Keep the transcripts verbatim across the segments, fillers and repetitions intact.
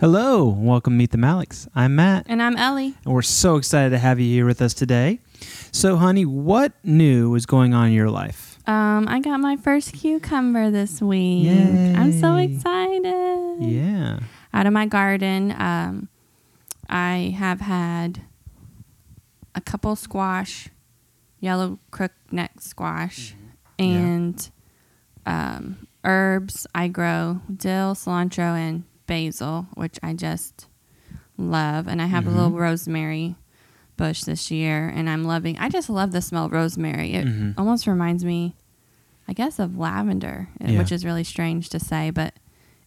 Hello, welcome to Meet the Maliks. I'm Matt. And I'm Ellie. And we're so excited to have you here with us today. So, honey, what new is going on in your life? Um, I got my first cucumber this week. Yay. I'm so excited. Yeah. Out of my garden, um, I have had a couple squash, yellow crookneck squash, mm-hmm. and yeah. um, herbs. I grow dill, cilantro, and basil, which I just love, and I have mm-hmm. a little rosemary bush this year, and I'm loving I just love the smell of rosemary. It mm-hmm. almost reminds me, I guess, of lavender, yeah. which is really strange to say, but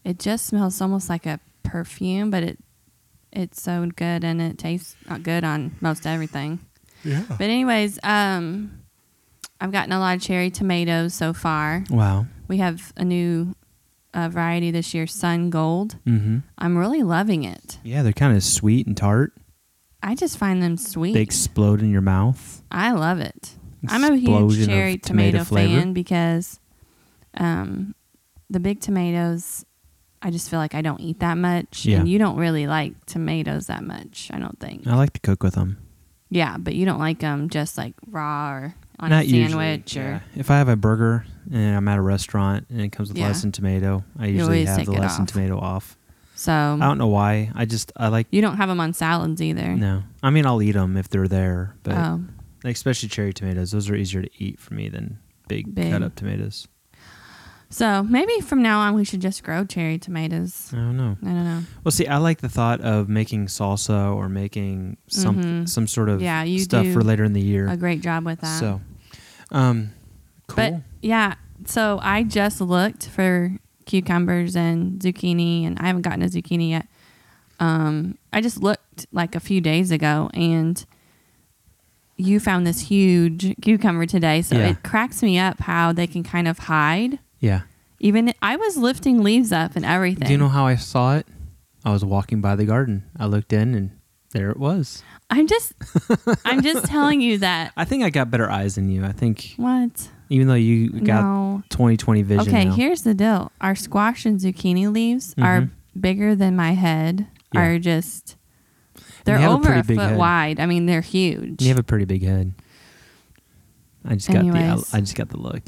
it just smells almost like a perfume, but it it's so good, and it tastes good on most everything. Yeah. But anyways, um I've gotten a lot of cherry tomatoes so far. Wow. We have a new Uh, variety this year, Sun Gold. Mm-hmm. I'm really loving it. Yeah, they're kind of sweet and tart. I just find them sweet. They explode in your mouth. I love it. Explosion. I'm a huge cherry tomato, tomato fan because um, the big tomatoes, I just feel like I don't eat that much. Yeah. And you don't really like tomatoes that much, I don't think. I like to cook with them. Yeah, but you don't like them just like raw or on Not a sandwich. Usually, or yeah. If I have a burger and I'm at a restaurant and it comes with yeah. lettuce and tomato, I usually have the lettuce and tomato off. So I don't know why. I just, I like... You don't have them on salads either. No. I mean, I'll eat them if they're there, but oh. especially cherry tomatoes. Those are easier to eat for me than big, big cut-up tomatoes. So maybe from now on we should just grow cherry tomatoes. I don't know. I don't know. Well, see, I like the thought of making salsa or making some mm-hmm. some sort of yeah, you stuff do for later in the year. A great job with that. So, um, cool. But yeah, so I just looked for cucumbers and zucchini, and I haven't gotten a zucchini yet. Um, I just looked like a few days ago, and you found this huge cucumber today. So yeah. it cracks me up how they can kind of hide. Yeah. Even I was lifting leaves up and everything. Do you know how I saw it? I was walking by the garden. I looked in and there it was. I'm just I'm just telling you that. I think I got better eyes than you. I think What? Even though you got no. twenty twenty vision. Okay, now. Here's the deal. Our squash and zucchini leaves mm-hmm. are bigger than my head. Yeah. Are just They're over a, a foot head. wide. I mean, they're huge. You have a pretty big head. I just Anyways. got the I just got the look.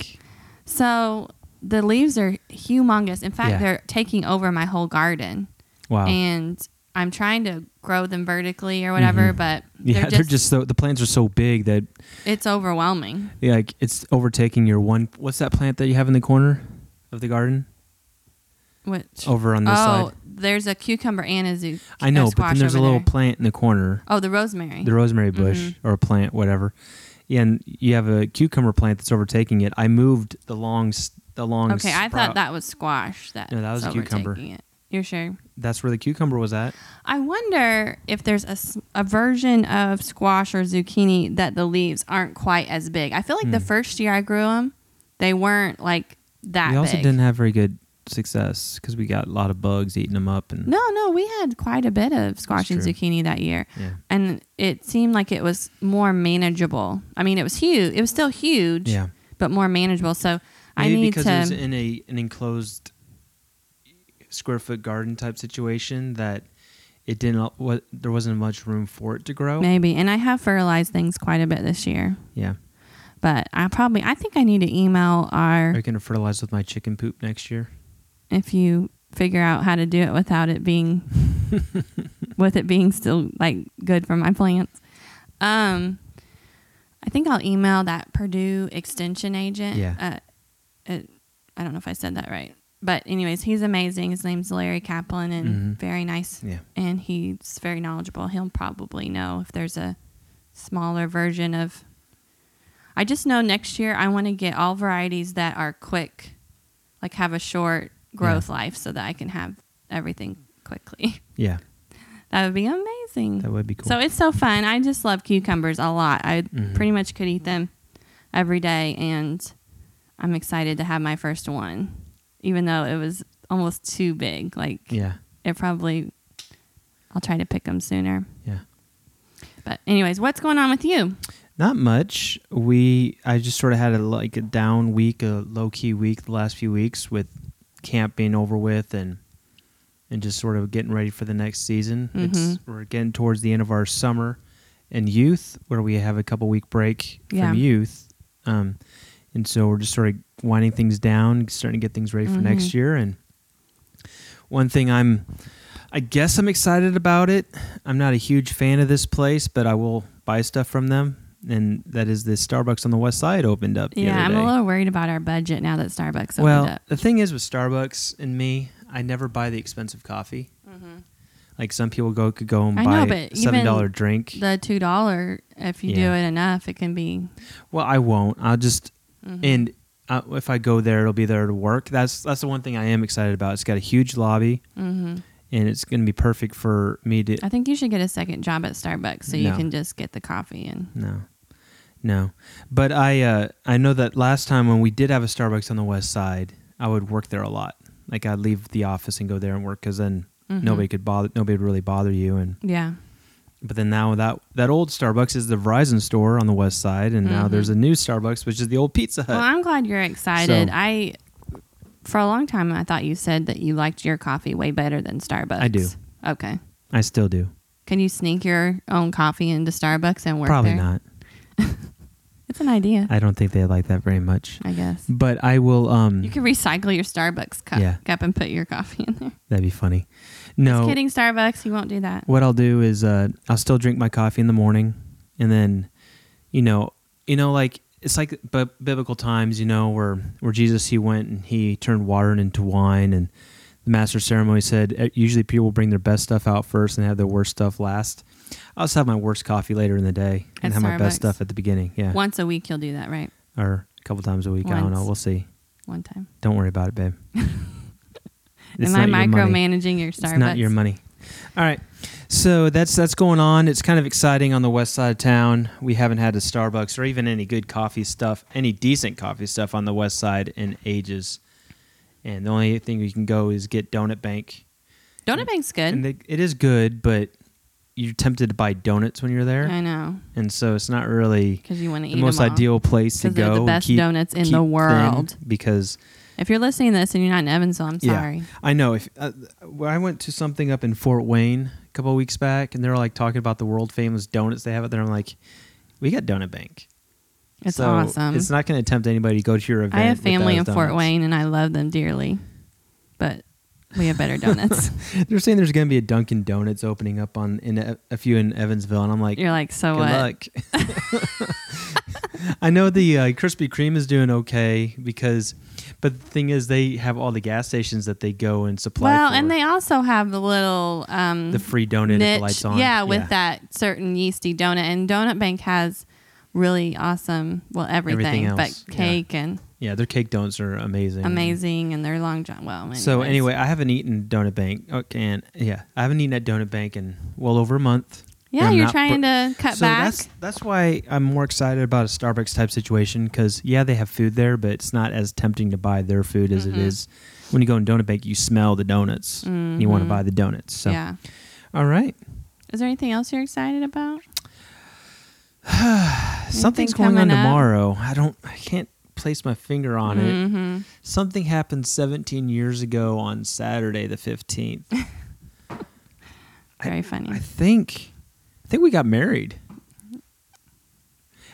So the leaves are humongous. In fact, yeah. they're taking over my whole garden. Wow. And I'm trying to grow them vertically or whatever, mm-hmm. but they're, yeah, just, they're just so, the plants are so big that it's overwhelming. Yeah, like it's overtaking your one. What's that plant that you have in the corner of the garden? Which? Over on this oh, side. Oh, there's a cucumber and a zucchini. I know, but then there's a little there. plant in the corner. Oh, the rosemary. The rosemary bush mm-hmm. or a plant, whatever. Yeah, and you have a cucumber plant that's overtaking it. I moved the long st- The long okay, sprout. I thought that was squash. That no, that was a cucumber. It. You're sure? That's where the cucumber was at. I wonder if there's a, a version of squash or zucchini that the leaves aren't quite as big. I feel like mm. the first year I grew them, they weren't like that big. We also big. didn't have very good success because we got a lot of bugs eating them up. And No, no, we had quite a bit of squash and zucchini that year. Yeah. And it seemed like it was more manageable. I mean, it was huge. It was still huge, yeah. but more manageable. So... Maybe I need because to, it was in a an enclosed square foot garden type situation that it didn't what there wasn't much room for it to grow. Maybe, and I have fertilized things quite a bit this year. Yeah, but I probably I think I need to email our. Are you going to fertilize with my chicken poop next year? If you figure out how to do it without it being, with it being still like good for my plants, um, I think I'll email that Purdue extension agent. Yeah. Uh, It, I don't know if I said that right, but anyways, he's amazing. His name's Larry Kaplan, and mm-hmm. very nice. Yeah, and he's very knowledgeable. He'll probably know if there's a smaller version of. I just know next year I want to get all varieties that are quick, like have a short growth yeah. life, so that I can have everything quickly. Yeah, that would be amazing. That would be cool. So it's so fun. I just love cucumbers a lot. I mm-hmm. pretty much could eat them every day, and I'm excited to have my first one, even though it was almost too big. Like, yeah, it probably, I'll try to pick them sooner. Yeah. But anyways, what's going on with you? Not much. We, I just sort of had a, like a down week, a low key week the last few weeks with camp being over with and, and just sort of getting ready for the next season. Mm-hmm. It's, we're getting towards the end of our summer and youth, where we have a couple week break yeah. from youth. Um, and so we're just sort of winding things down, starting to get things ready for mm-hmm. next year. And one thing I'm, I guess I'm excited about it. I'm not a huge fan of this place, but I will buy stuff from them. And that is the Starbucks on the West Side opened up. Yeah, the other day. I'm a little worried about our budget now that Starbucks opened well, up. Well, the thing is with Starbucks and me, I never buy the expensive coffee. Mm-hmm. Like some people go could go and I buy know, a seven dollar drink. The two dollars, if you yeah. do it enough, it can be. Well, I won't. I'll just, mm-hmm. and uh, if I go there, it'll be there to work. That's that's the one thing I am excited about. It's got a huge lobby. Mm-hmm. And it's going to be perfect for me to. I think you should get a second job at Starbucks so no. you can just get the coffee and. No. No, but I uh, I know that last time when we did have a Starbucks on the West Side, I would work there a lot. Like I'd leave the office and go there and work because then mm-hmm. nobody could bother, nobody would really bother you and yeah. But then now that that old Starbucks is the Verizon store on the West Side, and mm-hmm. now there's a new Starbucks which is the old Pizza Hut. Well, I'm glad you're excited. So, I for a long time I thought you said that you liked your coffee way better than Starbucks. I do. Okay. I still do. Can you sneak your own coffee into Starbucks and work Probably there? Probably not. It's an idea. I don't think they like that very much. I guess. But I will... Um, you can recycle your Starbucks cup, yeah. cup and put your coffee in there. That'd be funny. No. Just kidding, Starbucks. You won't do that. What I'll do is uh, I'll still drink my coffee in the morning. And then, you know, you know, like it's like b- biblical times, you know, where, where Jesus, he went and he turned water into wine. And the master ceremony said, usually people bring their best stuff out first and have their worst stuff last. I'll just have my worst coffee later in the day and at have Starbucks. My best stuff at the beginning. Yeah, once a week you'll do that, right? Or a couple times a week. Once. I don't know. We'll see. One time. Don't worry about it, babe. Am I micromanaging your, your Starbucks? It's not your money. All right. So that's that's going on. It's kind of exciting on the west side of town. We haven't had a Starbucks or even any good coffee stuff, any decent coffee stuff on the west side in ages. And the only thing we can go is get Donut Bank. Donut and, Bank's good. And they, it is good, but... You're tempted to buy donuts when you're there. I know. And so it's not really you want to the eat most ideal place to go. They're the best keep, donuts in the world. Because if you're listening to this and you're not in Evansville, I'm sorry. Yeah, I know. If uh, I went to something up in Fort Wayne a couple of weeks back, and they were like talking about the world famous donuts they have out there. I'm like, we got Donut Bank. It's so awesome. It's not going to tempt anybody to go to your event. I have family in Fort Wayne, and I love them dearly, but. We have better donuts. They're saying there's going to be a Dunkin' Donuts opening up on in a, a few in Evansville, and I'm like, you're like, so good what? Luck. I know the uh, Krispy Kreme is doing okay because, but the thing is, they have all the gas stations that they go and supply. Well, for. And they also have the little um, the free donut niche, if the lights on. Yeah, with yeah. that certain yeasty donut, and Donut Bank has really awesome. Well, everything, everything else, but cake yeah. and. Yeah, their cake donuts are amazing. Amazing, and their long john. Well, anyways. So anyway, I haven't eaten Donut Bank. Okay, and yeah, I haven't eaten at Donut Bank in well over a month. Yeah, you're trying br- to cut so back. So that's that's why I'm more excited about a Starbucks type situation because yeah, they have food there, but it's not as tempting to buy their food as mm-hmm. it is when you go in Donut Bank. You smell the donuts, mm-hmm. and you want to buy the donuts. So. Yeah. All right. Is there anything else you're excited about? Something's going on tomorrow. I don't. I can't. Place my finger on it. Mm-hmm. Something happened seventeen years ago on Saturday the fifteenth. Very I, funny. I think, I think we got married.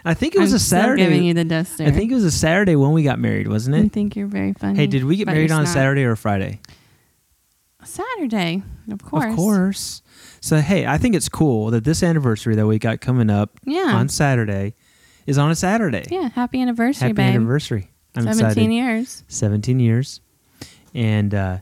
I think it was I'm a Saturday. Still giving you the death stare. I think it was a Saturday when we got married, wasn't it? I think you're very funny. Hey, did we get married on a Saturday or a Friday? Saturday, of course. Of course. So hey, I think it's cool that this anniversary that we got coming up yeah. on Saturday. Is on a Saturday. Yeah, happy anniversary, happy babe. Happy anniversary. I'm seventeen excited. years. seventeen years. And uh,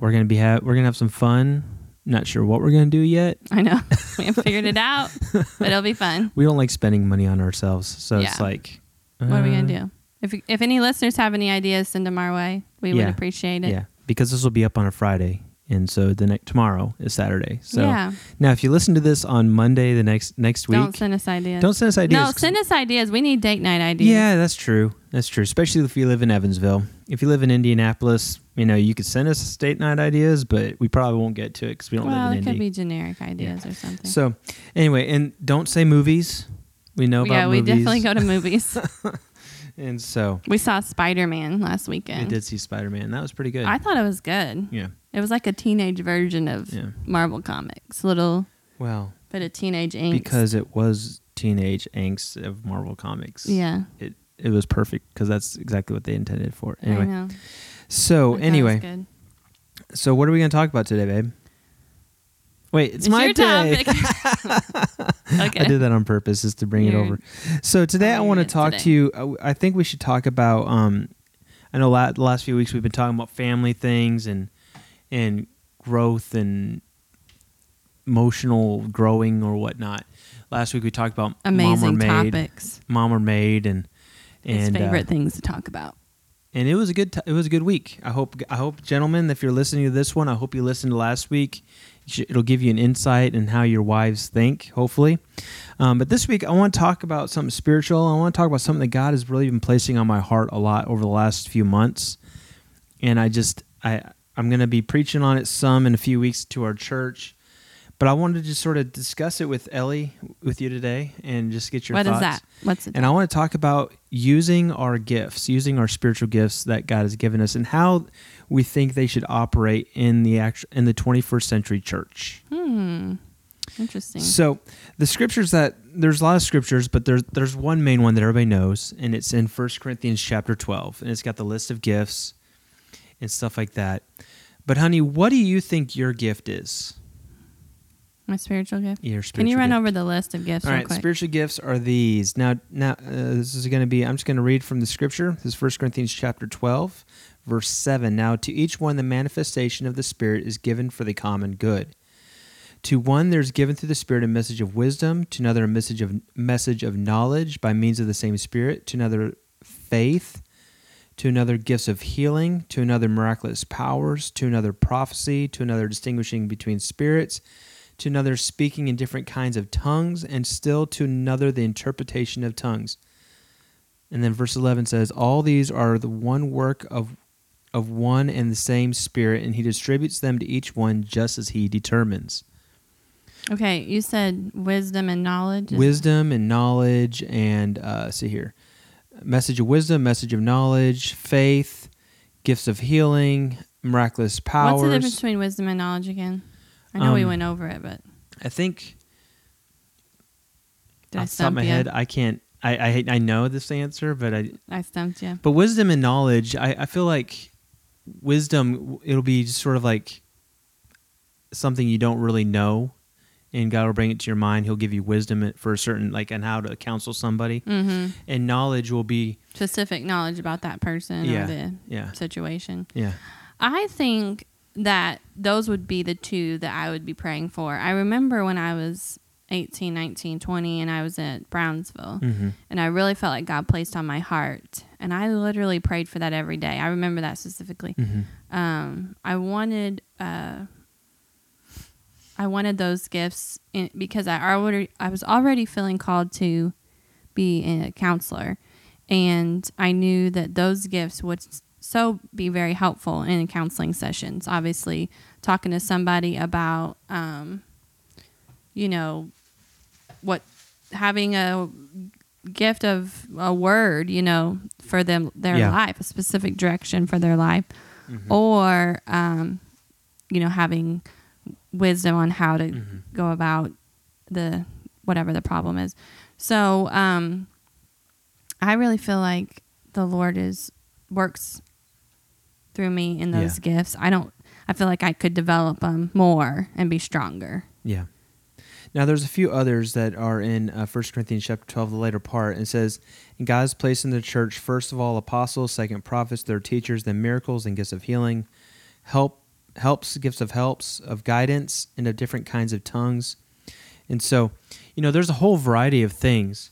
we're going to be ha- we're going to have some fun. Not sure what we're going to do yet. I know. We haven't figured it out, but it'll be fun. We don't like spending money on ourselves, so yeah. it's like uh, what are we going to do? If if any listeners have any ideas, send them our way. We yeah, would appreciate it. Yeah. Because this will be up on a Friday, and so the next tomorrow is Saturday. So yeah. Now, if you listen to this on Monday, the next next week, don't send us ideas. Don't send us ideas. No, send us ideas. We need date night ideas. Yeah, that's true. That's true. Especially if you live in Evansville. If you live in Indianapolis, you know you could send us date night ideas, but we probably won't get to it because we don't well, live in Indy. Well, it could be generic ideas yeah. or something. So anyway, and don't say movies. We know about yeah, movies. Yeah, we definitely go to movies. And so we saw Spider-Man last weekend. We did see Spider-Man. That was pretty good. I thought it was good. Yeah. It was like a teenage version of yeah. Marvel Comics. Little well, bit of teenage angst. Because it was teenage angst of Marvel Comics. Yeah. It it was perfect because that's exactly what they intended for. Anyway. I know. So but anyway. That was good. So what are we going to talk about today, babe? Wait, it's, it's my your day. Topic. Okay. I did that on purpose, is to bring You're, it over. So today I, I want to talk today. to you. I think we should talk about. Um, I know la- the last few weeks we've been talking about family things and and growth and emotional growing or whatnot. Last week we talked about amazing mom or maid, topics, mom or maid, and and His favorite uh, things to talk about. And it was a good. T- it was a good week. I hope. I hope, gentlemen, if you're listening to this one, I hope you listened to last week. It'll give you an insight in how your wives think, hopefully. Um, but this week, I want to talk about something spiritual. I want to talk about something that God has really been placing on my heart a lot over the last few months. And I just, I, I'm going to be preaching on it some in a few weeks to our church. But I wanted to just sort of discuss it with Ellie, with you today, and just get your what thoughts. What is that? What's it? And I want to talk about using our gifts, using our spiritual gifts that God has given us, and how we think they should operate in the actu- in the twenty-first century church. Hmm. Interesting. So the scriptures that, there's a lot of scriptures, but there's, there's one main one that everybody knows, and it's in First Corinthians chapter twelve, and it's got the list of gifts and stuff like that. But honey, what do you think your gift is? My spiritual gift? Your spiritual Can you run gift. over the list of gifts All real right, quick? Spiritual gifts are these. Now, now uh, this is going to be, I'm just going to read from the scripture. This is First Corinthians chapter twelve, verse seven. Now, to each one the manifestation of the Spirit is given for the common good. To one there is given through the Spirit a message of wisdom, to another a message of, message of knowledge by means of the same Spirit, to another faith, to another gifts of healing, to another miraculous powers, to another prophecy, to another distinguishing between spirits, to another speaking in different kinds of tongues, and still to another the interpretation of tongues. And then verse eleven says, all these are the one work of of one and the same Spirit, and he distributes them to each one just as he determines. Okay, you said wisdom and knowledge. Wisdom and knowledge, and uh, see here, message of wisdom, message of knowledge, faith, gifts of healing, miraculous powers. What's the difference between wisdom and knowledge again? I know um, we went over it, but I think Did off I the top of my you? head, I can't. I, I I know this answer, but I I stumped you. But wisdom and knowledge, I, I feel like wisdom, it'll be just sort of like something you don't really know, and God will bring it to your mind. He'll give you wisdom for a certain like on how to counsel somebody, mm-hmm. and knowledge will be specific knowledge about that person yeah, or the yeah. situation. Yeah, I think. That those would be the two that I would be praying for. I remember when I was eighteen, nineteen, twenty, and I was at Brownsville, mm-hmm. and I really felt like God placed on my heart, and I literally prayed for that every day. I remember that specifically. Mm-hmm. Um, I wanted, uh, I wanted those gifts in, because I already, I was already feeling called to be a counselor, and I knew that those gifts would. So be very helpful in counseling sessions. Obviously, talking to somebody about, um, you know, what having a gift of a word, you know, for them their yeah. life, a specific direction for their life, mm-hmm. or um, you know, having wisdom on how to mm-hmm. go about the whatever the problem is. So um, I really feel like the Lord is works. through me in those yeah. gifts. I don't, I feel like I could develop them more and be stronger. Yeah. Now there's a few others that are in uh, First Corinthians chapter twelve, the later part, and it says, and God has placed in the church, first of all, apostles, second prophets, third teachers, then miracles and gifts of healing, help, helps, gifts of helps, of guidance, and of different kinds of tongues. And so, you know, there's a whole variety of things.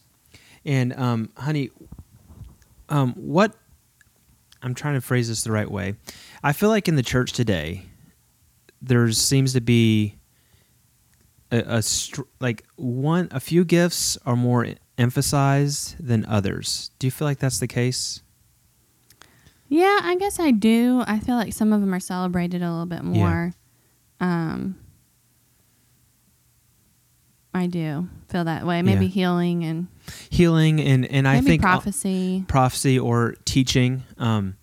And, um, honey, um, what, I'm trying to phrase this the right way. I feel like in the church today, there seems to be a, a str- like one, a few gifts are more emphasized than others. Do you feel like that's the case? Yeah, I guess I do. I feel like some of them are celebrated a little bit more. Yeah. Um, I I do feel that way. Maybe yeah. healing and healing and and maybe I think prophecy, prophecy or teaching. Um,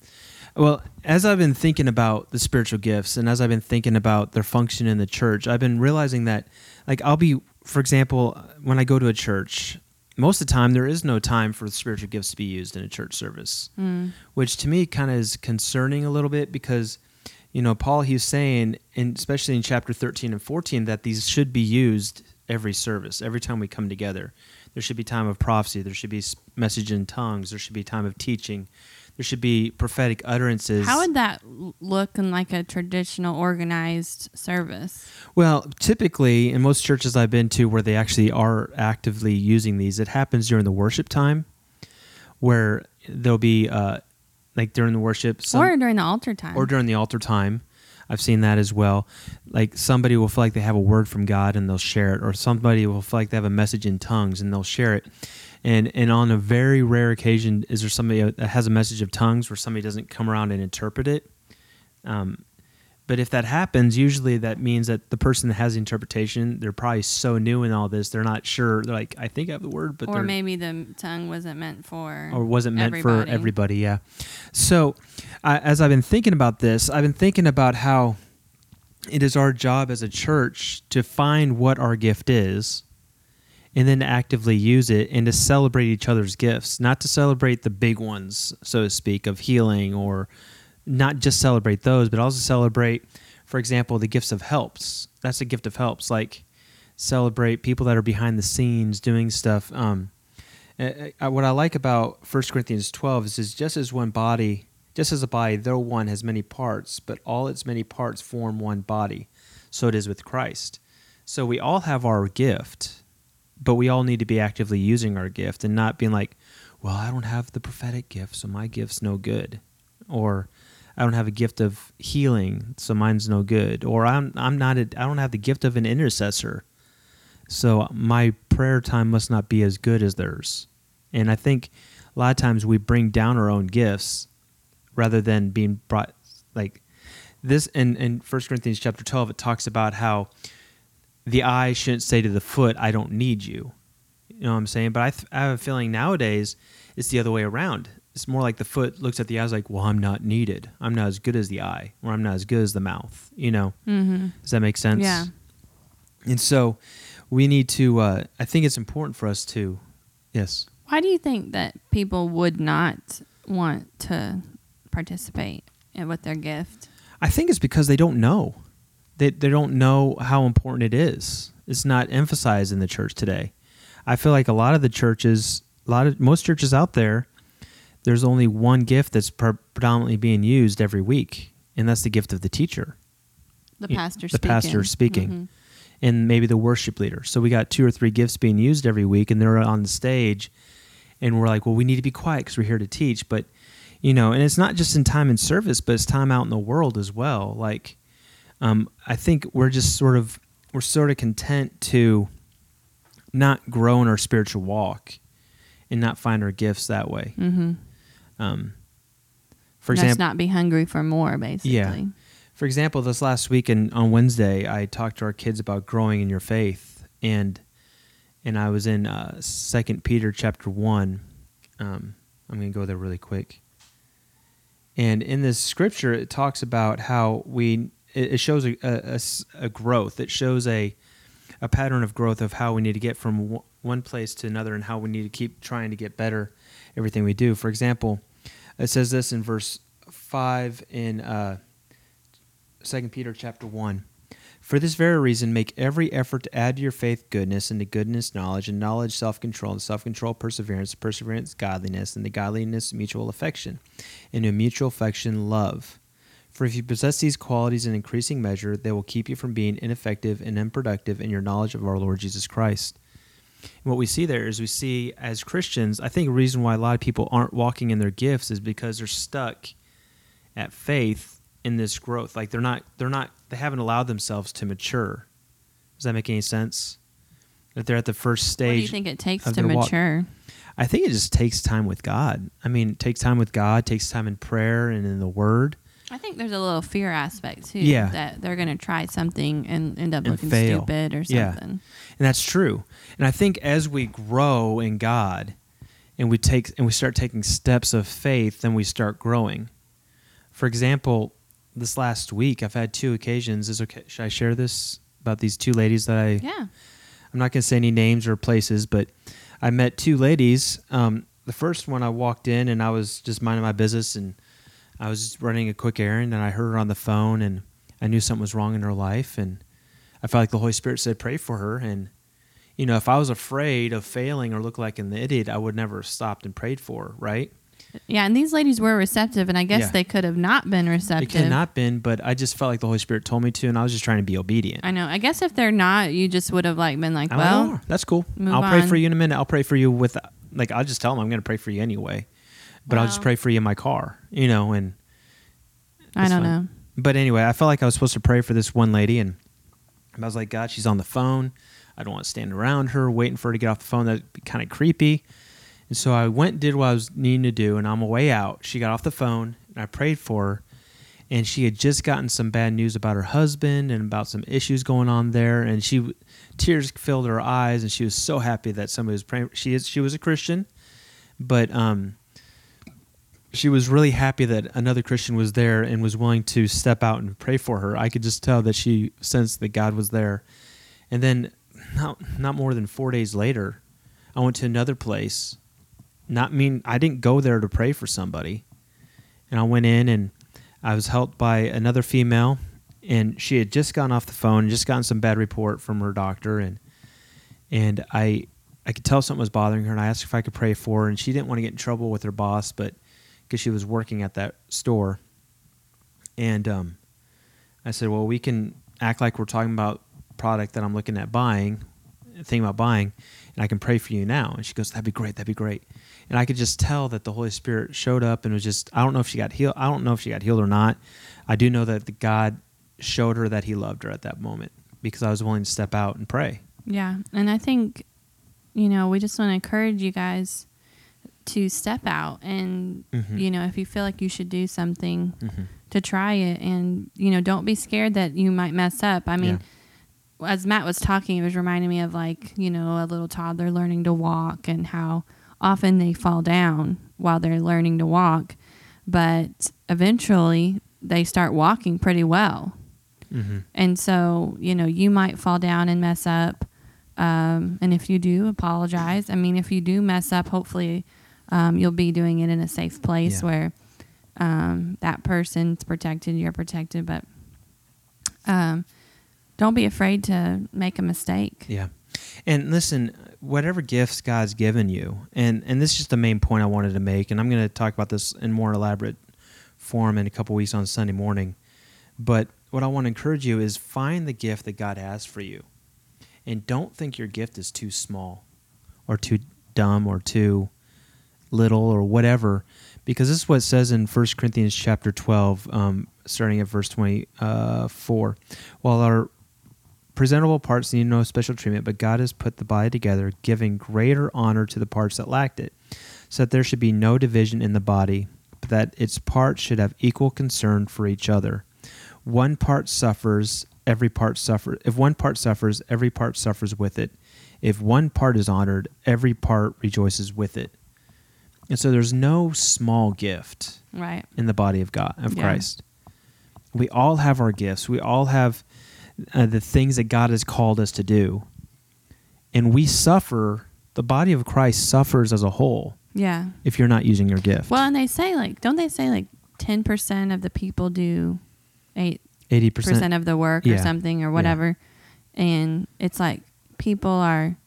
well, as I've been thinking about the spiritual gifts and as I've been thinking about their function in the church, I've been realizing that, like, I'll be, for example, when I go to a church, most of the time there is no time for the spiritual gifts to be used in a church service, mm. which to me kind of is concerning a little bit because, you know, Paul, he's saying, and especially in chapter thirteen and fourteen, that these should be used every service, every time we come together. There should be time of prophecy. There should be message in tongues. There should be time of teaching. There should be prophetic utterances. How would that look in like a traditional organized service? Well, typically in most churches I've been to where they actually are actively using these, it happens during the worship time where there'll be uh, like during the worship. Some, or during the altar time. Or during the altar time. I've seen that as well. Like somebody will feel like they have a word from God and they'll share it. Or somebody will feel like they have a message in tongues and they'll share it. And and on a very rare occasion, is there somebody that has a message of tongues where somebody doesn't come around and interpret it? Um, but if that happens, usually that means that the person that has the interpretation, they're probably so new in all this, they're not sure. They're like, I think I have the word, but or maybe the tongue wasn't meant for or wasn't meant everybody. for everybody. Yeah. So I, as I've been thinking about this, I've been thinking about how it is our job as a church to find what our gift is. And then to actively use it and to celebrate each other's gifts, not to celebrate the big ones, so to speak, of healing, or not just celebrate those, but also celebrate, for example, the gifts of helps. That's a gift of helps, like celebrate people that are behind the scenes doing stuff. Um, what I like about First Corinthians twelve is, is just as one body, just as a body, though one has many parts, but all its many parts form one body. So it is with Christ. So we all have our gift, but we all need to be actively using our gift and not being like, well, I don't have the prophetic gift, so my gift's no good. Or I don't have a gift of healing, so mine's no good. Or I'm I'm not a, I don't have the gift of an intercessor, so my prayer time must not be as good as theirs. And I think a lot of times we bring down our own gifts rather than being brought like this. In, in First Corinthians chapter twelve, it talks about how the eye shouldn't say to the foot, I don't need you. You know what I'm saying? But I, th- I have a feeling nowadays it's the other way around. It's more like the foot looks at the eye like, well, I'm not needed. I'm not as good as the eye, or I'm not as good as the mouth. You know? Mm-hmm. Does that make sense? Yeah. And so we need to, uh, I think it's important for us to, yes. Why do you think that people would not want to participate with their gift? I think it's because they don't know. They they don't know how important it is. It's not emphasized in the church today. I feel like a lot of the churches, a lot of most churches out there, there's only one gift that's pre- predominantly being used every week, and that's the gift of the teacher, the pastor, the speaking. pastor speaking, mm-hmm. and maybe the worship leader. So we got two or three gifts being used every week, and they're on the stage, and we're like, well, we need to be quiet because we're here to teach. But you know, and it's not just in time in service, but it's time out in the world as well, like. Um, I think we're just sort of we're sort of content to not grow in our spiritual walk and not find our gifts that way. Mm-hmm. Um, for example, let's not be hungry for more, basically. Yeah. For example, this last week in, on Wednesday, I talked to our kids about growing in your faith, and and I was in uh, Second Peter chapter one. Um, I'm going to go there really quick. And in this scripture, it talks about how we. It shows a, a, a growth. It shows a a pattern of growth of how we need to get from one place to another and how we need to keep trying to get better everything we do. For example, it says this in verse five in uh, Second Peter chapter one. For this very reason, make every effort to add to your faith goodness, and to goodness knowledge, and knowledge self-control, and self-control perseverance, perseverance godliness, and to godliness mutual affection, and to mutual affection love. For if you possess these qualities in increasing measure, they will keep you from being ineffective and unproductive in your knowledge of our Lord Jesus Christ. And what we see there is we see as Christians, I think the reason why a lot of people aren't walking in their gifts is because they're stuck at faith in this growth. Like they're not, they're not, they haven't allowed themselves to mature. Does that make any sense? That they're at the first stage. What do you think it takes to mature? Walk. I think it just takes time with God. I mean, it takes time with God, takes time in prayer and in the Word. I think there's a little fear aspect too. Yeah. That they're going to try something and end up and looking fail. stupid or something. Yeah. And that's true. And I think as we grow in God and we take and we start taking steps of faith, then we start growing. For example, this last week I've had two occasions. Is okay? Should I share this about these two ladies that I? Yeah. I'm not going to say any names or places, but I met two ladies. Um, the first one I walked in and I was just minding my business and I was running a quick errand, and I heard her on the phone, and I knew something was wrong in her life, and I felt like the Holy Spirit said, pray for her. And, you know, if I was afraid of failing or look like an idiot, I would never have stopped and prayed for her, right? Yeah, and these ladies were receptive, and I guess yeah. they could have not been receptive. They could not been, but I just felt like the Holy Spirit told me to, and I was just trying to be obedient. I know. I guess if they're not, you just would have like been like, I'm well, like, oh, that's cool. I'll on. pray for you in a minute. I'll pray for you with, like, I'll just tell them I'm going to pray for you anyway. But wow. I'll just pray for you in my car, you know, and I don't fun. know. But anyway, I felt like I was supposed to pray for this one lady, and I was like, God, she's on the phone. I don't want to stand around her waiting for her to get off the phone. That'd be kind of creepy. And so I went and did what I was needing to do, and on my way out, she got off the phone, and I prayed for her, and she had just gotten some bad news about her husband and about some issues going on there, and she tears filled her eyes, and she was so happy that somebody was praying. She is, she was a Christian, but um. she was really happy that another Christian was there and was willing to step out and pray for her. I could just tell that she sensed that God was there. And then not, not more than four days later, I went to another place. Not mean I didn't go there to pray for somebody. And I went in and I was helped by another female, and she had just gotten off the phone and just gotten some bad report from her doctor. And, and I, I could tell something was bothering her, and I asked if I could pray for her, and she didn't want to get in trouble with her boss, but because she was working at that store. And um, I said, well, we can act like we're talking about product that I'm looking at buying, thinking about buying, and I can pray for you now. And she goes, that'd be great, that'd be great. And I could just tell that the Holy Spirit showed up and was just, I don't know if she got healed. I don't know if she got healed or not. I do know that the God showed her that he loved her at that moment because I was willing to step out and pray. Yeah, and I think, you know, we just want to encourage you guys to step out and, mm-hmm. you know, if you feel like you should do something mm-hmm. to try it and, you know, don't be scared that you might mess up. I mean, yeah. as Matt was talking, it was reminding me of like, you know, a little toddler learning to walk and how often they fall down while they're learning to walk. But eventually they start walking pretty well. Mm-hmm. And so, you know, you might fall down and mess up. Um, and if you do, apologize. I mean, if you do mess up, hopefully Um, you'll be doing it in a safe place yeah. where um, that person's protected, you're protected, but um, don't be afraid to make a mistake. Yeah. And listen, whatever gifts God's given you, and, and this is just the main point I wanted to make, and I'm going to talk about this in more elaborate form in a couple weeks on Sunday morning, but what I want to encourage you is find the gift that God has for you, and don't think your gift is too small or too dumb or too little or whatever, because this is what it says in First Corinthians chapter twelve, um, starting at verse twenty-four. While our presentable parts need no special treatment, but God has put the body together, giving greater honor to the parts that lacked it, so that there should be no division in the body, but that its parts should have equal concern for each other. One part suffers, every part suffers. If one part suffers, every part suffers with it. If one part is honored, every part rejoices with it. And so there's no small gift right. in the body of God, of yeah. Christ. We all have our gifts. We all have uh, the things that God has called us to do. And we suffer, the body of Christ suffers as a whole. Yeah. If you're not using your gift. Well, and they say like, don't they say like ten percent of the people do eight, eighty percent of the work yeah. or something or whatever. Yeah. And it's like people are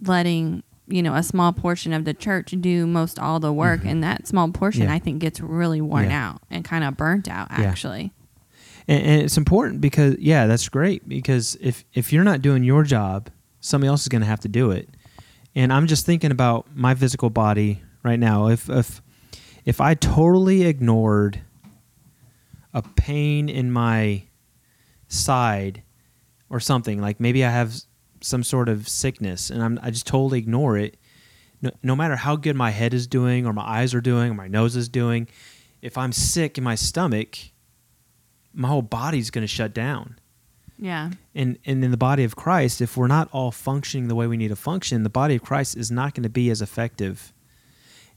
letting, you know, a small portion of the church do most all the work. Mm-hmm. And that small portion, yeah. I think, gets really worn yeah. out and kind of burnt out, actually. Yeah. And, and it's important because, yeah, that's great. Because if, if you're not doing your job, somebody else is going to have to do it. And I'm just thinking about my physical body right now. If, if, if I totally ignored a pain in my side or something, like maybe I have some sort of sickness, and I'm, I just totally ignore it. No, no matter how good my head is doing or my eyes are doing or my nose is doing, if I'm sick in my stomach, my whole body's going to shut down. Yeah. And and in the body of Christ, if we're not all functioning the way we need to function, the body of Christ is not going to be as effective.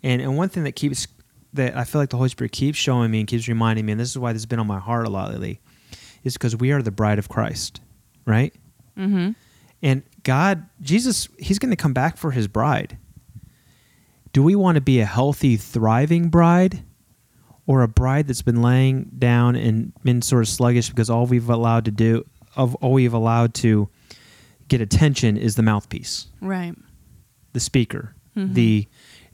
And and one thing that keeps that I feel like the Holy Spirit keeps showing me and keeps reminding me, and this is why this has been on my heart a lot lately, is because we are the bride of Christ, right? Mm-hmm. And God, Jesus, He's going to come back for His bride. Do we want to be a healthy, thriving bride, or a bride that's been laying down and been sort of sluggish because all we've allowed to do, of all we've allowed to get attention is the mouthpiece, right? The speaker, mm-hmm. the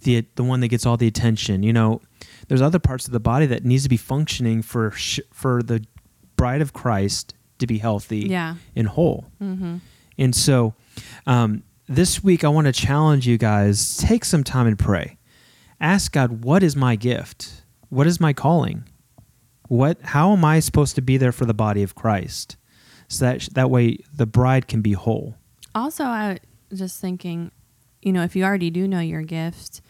the the one that gets all the attention. You know, there's other parts of the body that needs to be functioning for sh- for the bride of Christ to be healthy, yeah. and whole. Mm-hmm. And so. Um, This week, I want to challenge you guys. Take some time and pray. Ask God, what is my gift? What is my calling? What? How am I supposed to be there for the body of Christ? So that that way the bride can be whole. Also, I was just thinking, you know, if you already do know your gift,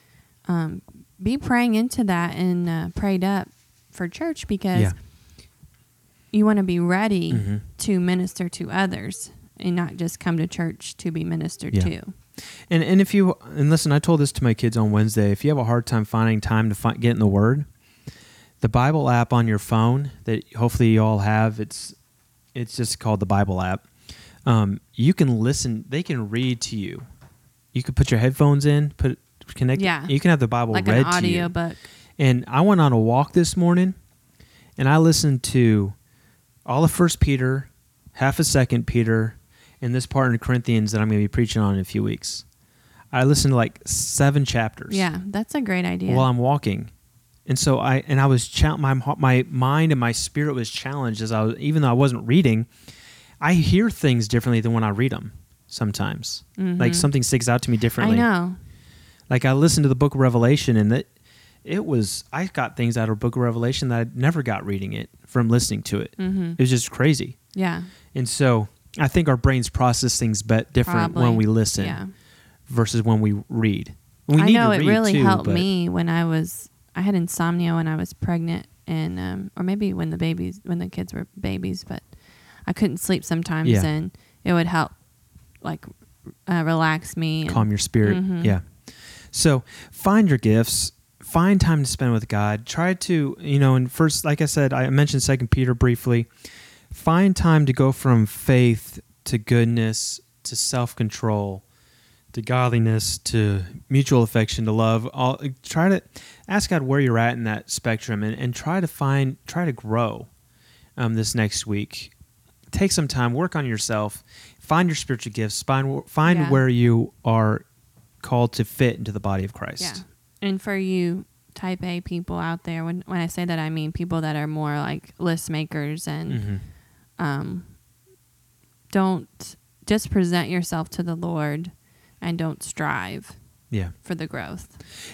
um, be praying into that and uh, prayed up for church, because yeah. you want to be ready mm-hmm. to minister to others. And not just come to church to be ministered yeah. to. And and if you and listen, I told this to my kids on Wednesday. If you have a hard time finding time to find, get in the Word, the Bible app on your phone that hopefully you all have, it's it's just called the Bible app. Um, you can listen. They can read to you. You can put your headphones in. Put connect. Yeah. You can have the Bible like read an audio to you. Book. And I went on a walk this morning, and I listened to all of First Peter, half of Second Peter. In this part in Corinthians that I'm going to be preaching on in a few weeks. I listened to like seven chapters. Yeah, that's a great idea. While I'm walking. And so I and I was cha- my my mind and my spirit was challenged as I was, even though I wasn't reading, I hear things differently than when I read them sometimes. Mm-hmm. Like something sticks out to me differently. I know. Like I listened to the book of Revelation and that it was I got things out of the book of Revelation that I never got reading it from listening to it. Mm-hmm. It was just crazy. Yeah. And so I think our brains process things bet different Probably. When we listen yeah. versus when we read. We I need know to read it really too, helped me when I was, I had insomnia when I was pregnant and, um, or maybe when the babies, when the kids were babies, but I couldn't sleep sometimes yeah. and it would help like uh, relax me. And, calm your spirit. Mm-hmm. Yeah. So find your gifts, find time to spend with God. Try to, you know, and first, like I said, I mentioned Second Peter briefly. Find time to go from faith to goodness to self-control to godliness to mutual affection to love. All, try to ask God where you're at in that spectrum and, and try to find, try to grow um, this next week. Take some time, work on yourself, find your spiritual gifts, find, find yeah. where you are called to fit into the body of Christ. Yeah. And for you type A people out there, when, when I say that, I mean people that are more like list makers and... Mm-hmm. Um, don't just present yourself to the Lord and don't strive yeah. for the growth.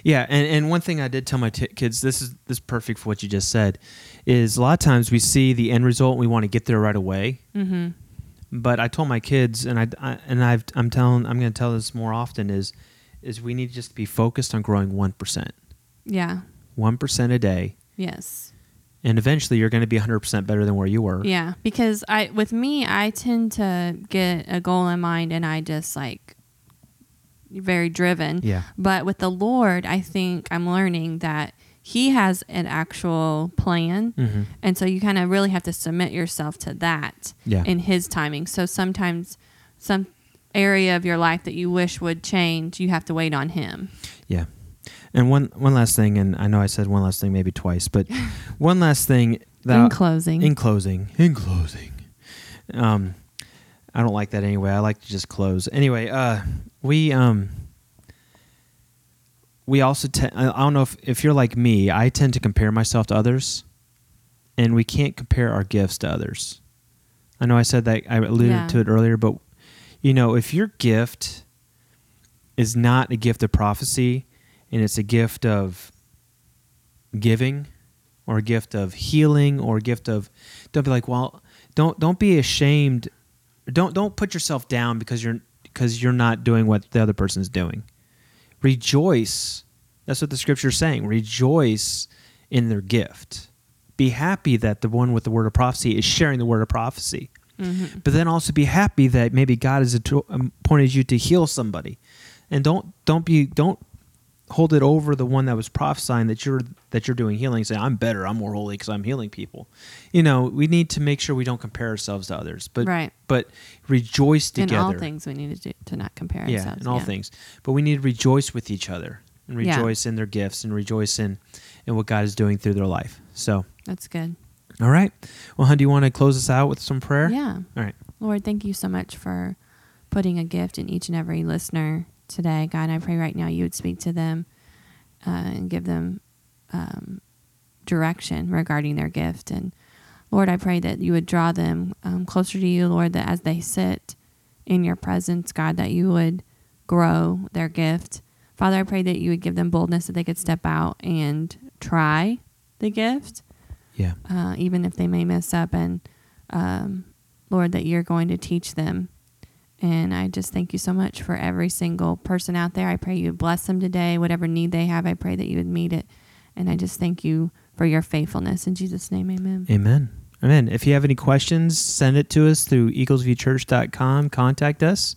Yeah. And, and one thing I did tell my t- kids, this is, this is perfect for what you just said, is a lot of times we see the end result and we want to get there right away. Mm-hmm. But I told my kids, and I, I and I've, I'm telling, I'm going to tell this more often is, is we need to just be focused on growing one percent. Yeah. one percent a day. Yes. And eventually you're going to be one hundred percent better than where you were. Yeah, because I with me, I tend to get a goal in mind and I just like very driven. Yeah. But with the Lord, I think I'm learning that He has an actual plan. Mm-hmm. And so you kind of really have to submit yourself to that yeah. in His timing. So sometimes some area of your life that you wish would change, you have to wait on Him. Yeah. And one, one last thing, and I know I said one last thing maybe twice, but one last thing. That in closing. In closing. In closing. Um, I don't like that anyway. I like to just close. Anyway, uh, we um, we also, te- I don't know if, if you're like me, I tend to compare myself to others, and we can't compare our gifts to others. I know I said that, I alluded yeah. to it earlier, but, you know, if your gift is not a gift of prophecy, and it's a gift of giving or a gift of healing or a gift of, don't be like, well, don't don't be ashamed. Don't don't put yourself down because you're because you're not doing what the other person's doing. Rejoice. That's what the scripture's saying. Rejoice in their gift. Be happy that the one with the word of prophecy is sharing the word of prophecy. Mm-hmm. But then also be happy that maybe God has appointed you to heal somebody. And don't don't be don't hold it over the one that was prophesying that you're that you're doing healing. Say, I'm better, I'm more holy because I'm healing people. You know, we need to make sure we don't compare ourselves to others, but right. but rejoice together. In all things, we need to do, to not compare yeah, ourselves. In all yeah. things, but we need to rejoice with each other and rejoice yeah. in their gifts and rejoice in in what God is doing through their life. So that's good. All right. Well, hon, do you want to close us out with some prayer? Yeah. All right. Lord, thank you so much for putting a gift in each and every listener today. God, I pray right now you would speak to them uh, and give them um, direction regarding their gift. And Lord, I pray that you would draw them um, closer to you, Lord, that as they sit in your presence, God, that you would grow their gift. Father, I pray that you would give them boldness that they could step out and try the gift. Yeah. Uh, even if they may mess up, and um, Lord, that you're going to teach them. And I just thank you so much for every single person out there. I pray you bless them today. Whatever need they have, I pray that you would meet it. And I just thank you for your faithfulness. In Jesus' name, amen. Amen. Amen. If you have any questions, send it to us through eagles view church dot com. Contact us,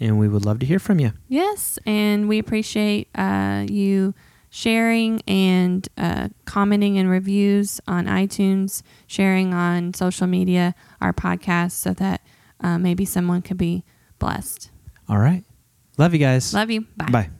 and we would love to hear from you. Yes, and we appreciate uh, you sharing and uh, commenting and reviews on iTunes, sharing on social media, our podcast, so that uh, maybe someone could be blessed. All right. Love you guys. Love you. Bye. Bye.